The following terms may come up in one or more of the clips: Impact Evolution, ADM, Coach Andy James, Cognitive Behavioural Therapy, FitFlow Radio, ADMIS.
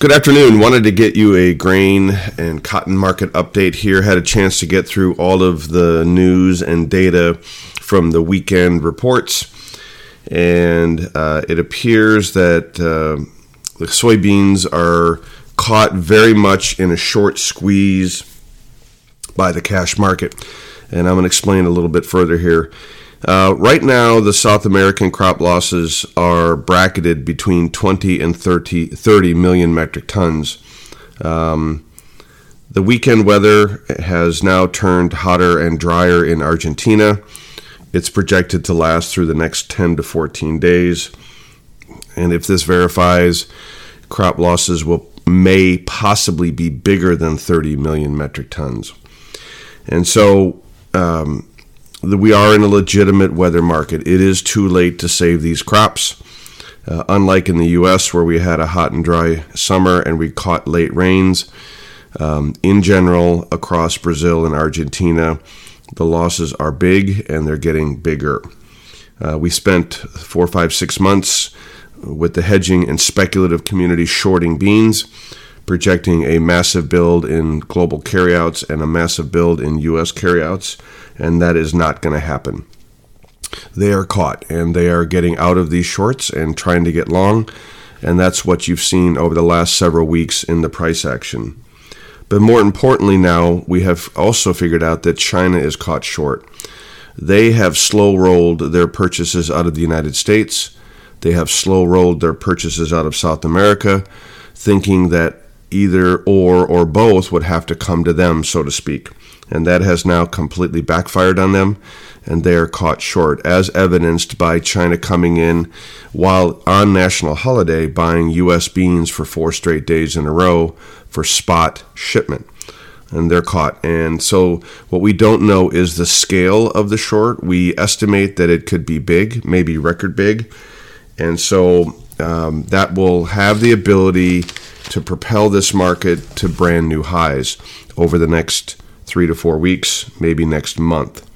Good afternoon. Wanted to get you a grain and cotton market update here. Had a chance to get through all of the news and data from the weekend reports. And it appears that the soybeans are caught very much in a short squeeze by the cash market. And I'm going to explain a little bit further here. Right now, the South American crop losses are bracketed between 20 and 30 million metric tons. The weekend weather has now turned hotter and drier in Argentina. It's projected to last through the next 10 to 14 days. And if this verifies, crop losses may possibly be bigger than 30 million metric tons. And so we are in a legitimate weather market. It is too late to save these crops. Unlike in the U.S. where we had a hot and dry summer and we caught late rains, in general, across Brazil and Argentina, the losses are big and they're getting bigger. We spent 4, 5, 6 months with the hedging and speculative community shorting beans, projecting a massive build in global carryouts and a massive build in U.S. carryouts, and that is not going to happen. They are caught, and they are getting out of these shorts and trying to get long, and that's what you've seen over the last several weeks in the price action. But more importantly now, we have also figured out that China is caught short. They have slow-rolled their purchases out of the United States. They have slow-rolled their purchases out of South America, thinking that either or both would have to come to them, so to speak. And that has now completely backfired on them, and they are caught short, as evidenced by China coming in while on national holiday buying U.S. beans for 4 straight days in a row for spot shipment. And they're caught. And so what we don't know is the scale of the short. We estimate that it could be big, maybe record big. And so that will have the ability to propel this market to brand new highs over the next 3 to 4 weeks, maybe next month.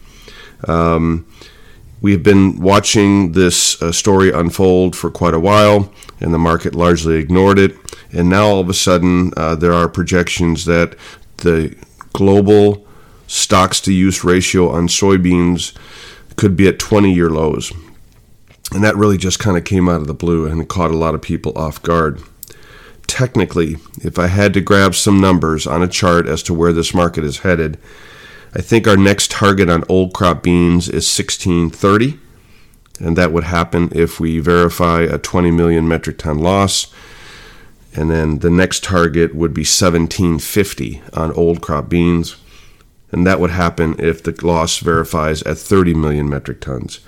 We've been watching this story unfold for quite a while, and the market largely ignored it. And now all of a sudden, there are projections that the global stocks-to-use ratio on soybeans could be at 20-year lows. And that really just kind of came out of the blue and caught a lot of people off guard. Technically, if I had to grab some numbers on a chart as to where this market is headed, I think our next target on old crop beans is 1630, and that would happen if we verify a 20 million metric ton loss. And then the next target would be 1750 on old crop beans, and that would happen if the loss verifies at 30 million metric tons.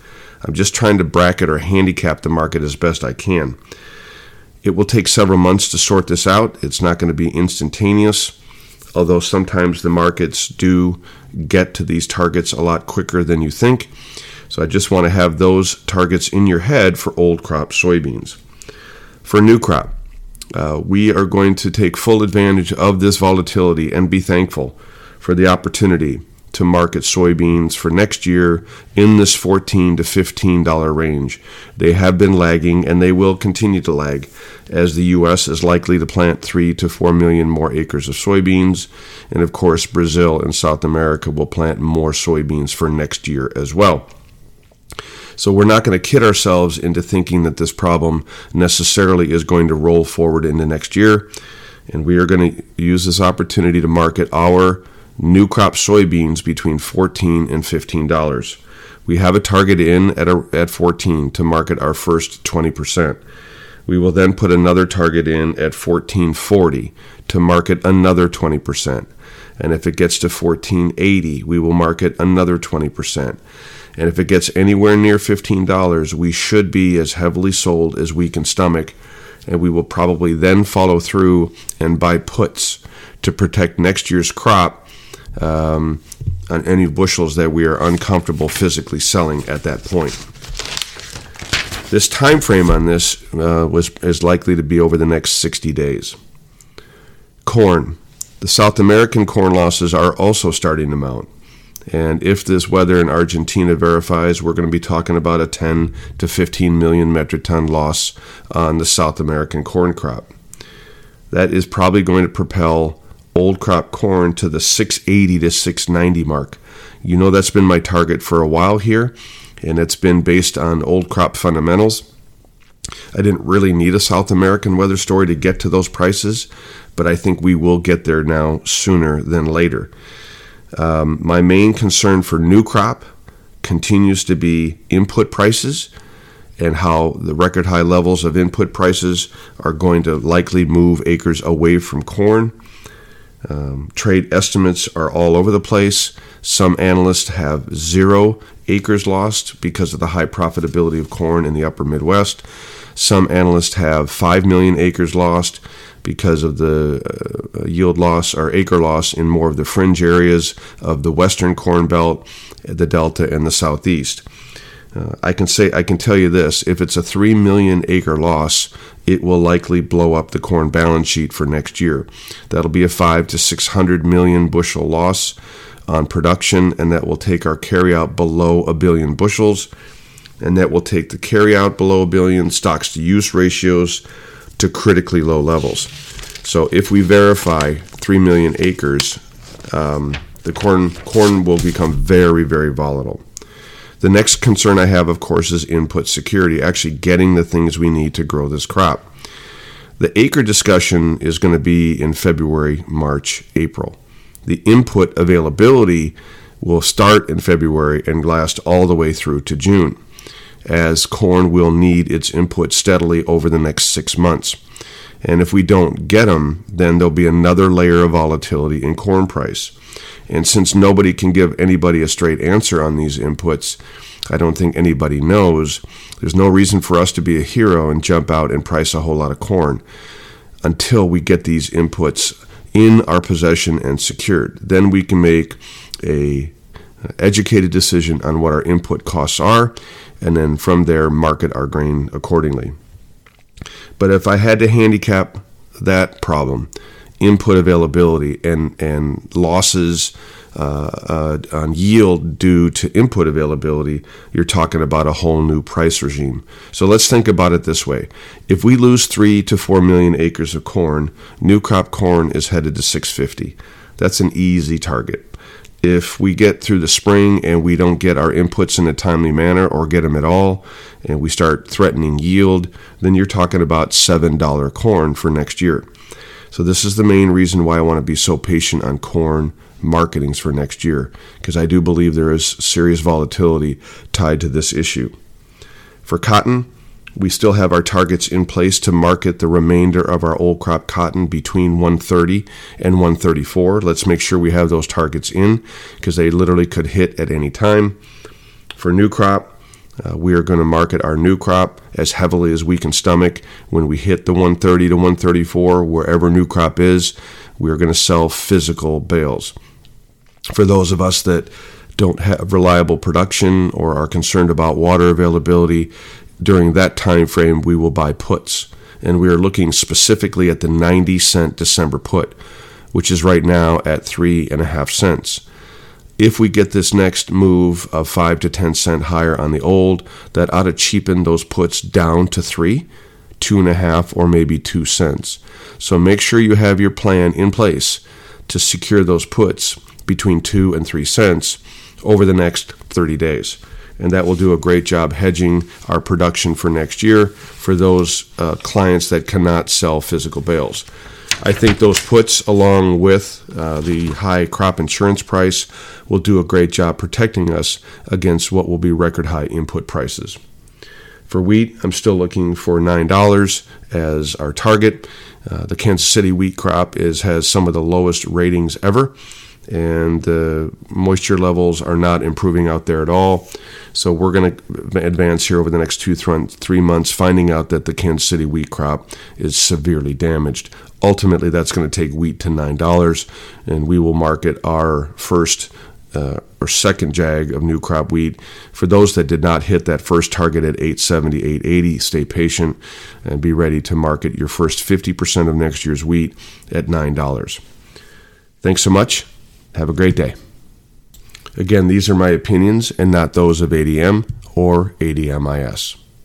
I'm just trying to bracket or handicap the market as best I can. It will take several months to sort this out. It's not going to be instantaneous, although sometimes the markets do get to these targets a lot quicker than you think. So I just want to have those targets in your head for old crop soybeans. For new crop, we are going to take full advantage of this volatility and be thankful for the opportunity to market soybeans for next year in this $14 to $15 range. They have been lagging, and they will continue to lag, as the U.S. is likely to plant 3 to 4 million more acres of soybeans. And of course, Brazil and South America will plant more soybeans for next year as well. So we're not going to kid ourselves into thinking that this problem necessarily is going to roll forward into next year. And we are going to use this opportunity to market our new crop soybeans between $14 and $15. We have a target in at $14 to market our first 20%. We will then put another target in at $14.40 to market another 20%. And if it gets to $14.80, we will market another 20%. And if it gets anywhere near $15, we should be as heavily sold as we can stomach, and we will probably then follow through and buy puts to protect next year's crop on any bushels that we are uncomfortable physically selling at that point. This time frame on this is likely to be over the next 60 days. Corn. The South American corn losses are also starting to mount. And if this weather in Argentina verifies, we're going to be talking about a 10 to 15 million metric ton loss on the South American corn crop. that is probably going to propel old crop corn to the 680 to 690 mark. You know, that's been my target for a while here, and it's been based on old crop fundamentals. I didn't really need a South American weather story to get to those prices, but I think we will get there now sooner than later. My main concern for new crop continues to be input prices and how the record high levels of input prices are going to likely move acres away from corn. Trade estimates are all over the place. Some analysts have 0 acres lost because of the high profitability of corn in the upper Midwest. Some analysts have 5 million acres lost because of the yield loss or acre loss in more of the fringe areas of the western corn belt, the Delta, and the Southeast. I can tell you this, if it's a 3 million acre loss, it will likely blow up the corn balance sheet for next year. That'll be a 5 to 600 million bushel loss on production, and that will take our carryout below 1 billion bushels, and that will take the carryout below 1 billion stocks to use ratios to critically low levels. So if we verify 3 million acres, the corn will become very, very volatile. The next concern I have, of course, is input security, actually getting the things we need to grow this crop. The acre discussion is going to be in February, March, April. The input availability will start in February and last all the way through to June, as corn will need its input steadily over the next 6 months. And if we don't get them, then there'll be another layer of volatility in corn price. And since nobody can give anybody a straight answer on these inputs, I don't think anybody knows. There's no reason for us to be a hero and jump out and price a whole lot of corn until we get these inputs in our possession and secured. Then we can make an educated decision on what our input costs are, and then from there market our grain accordingly. But if I had to handicap that problem, input availability and losses on yield due to input availability, you're talking about a whole new price regime. So let's think about it this way. If we lose 3 to 4 million acres of corn, new crop corn is headed to 650. That's an easy target. If we get through the spring and we don't get our inputs in a timely manner or get them at all, and we start threatening yield, then you're talking about $7 corn for next year. So this is the main reason why I want to be so patient on corn marketings for next year, because I do believe there is serious volatility tied to this issue. For cotton, we still have our targets in place to market the remainder of our old crop cotton between 130 and 134. Let's make sure we have those targets in, because they literally could hit at any time. For new crop, we are going to market our new crop as heavily as we can stomach. When we hit the 130 to 134, wherever new crop is, we are going to sell physical bales. For those of us that don't have reliable production or are concerned about water availability, during that time frame, we will buy puts. And we are looking specifically at the 90-cent December put, which is right now at 3.5 cents. If we get this next move of 5 to 10 cent higher on the old, that ought to cheapen those puts down to 3, 2.5, or maybe 2 cents. So make sure you have your plan in place to secure those puts between 2 and 3 cents over the next 30 days. And that will do a great job hedging our production for next year for those clients that cannot sell physical bales. I think those puts, along with the high crop insurance price, will do a great job protecting us against what will be record high input prices. For wheat, I'm still looking for $9 as our target. The Kansas City wheat crop has some of the lowest ratings ever, and the moisture levels are not improving out there at all. So we're going to advance here over the next 2-3 months, finding out that the Kansas City wheat crop is severely damaged. Ultimately, that's going to take wheat to $9, and we will market our first or second jag of new crop wheat. For those that did not hit that first target at 870, 880, stay patient and be ready to market your first 50% of next year's wheat at $9. Thanks so much. Have a great day. Again, these are my opinions and not those of ADM or ADMIS.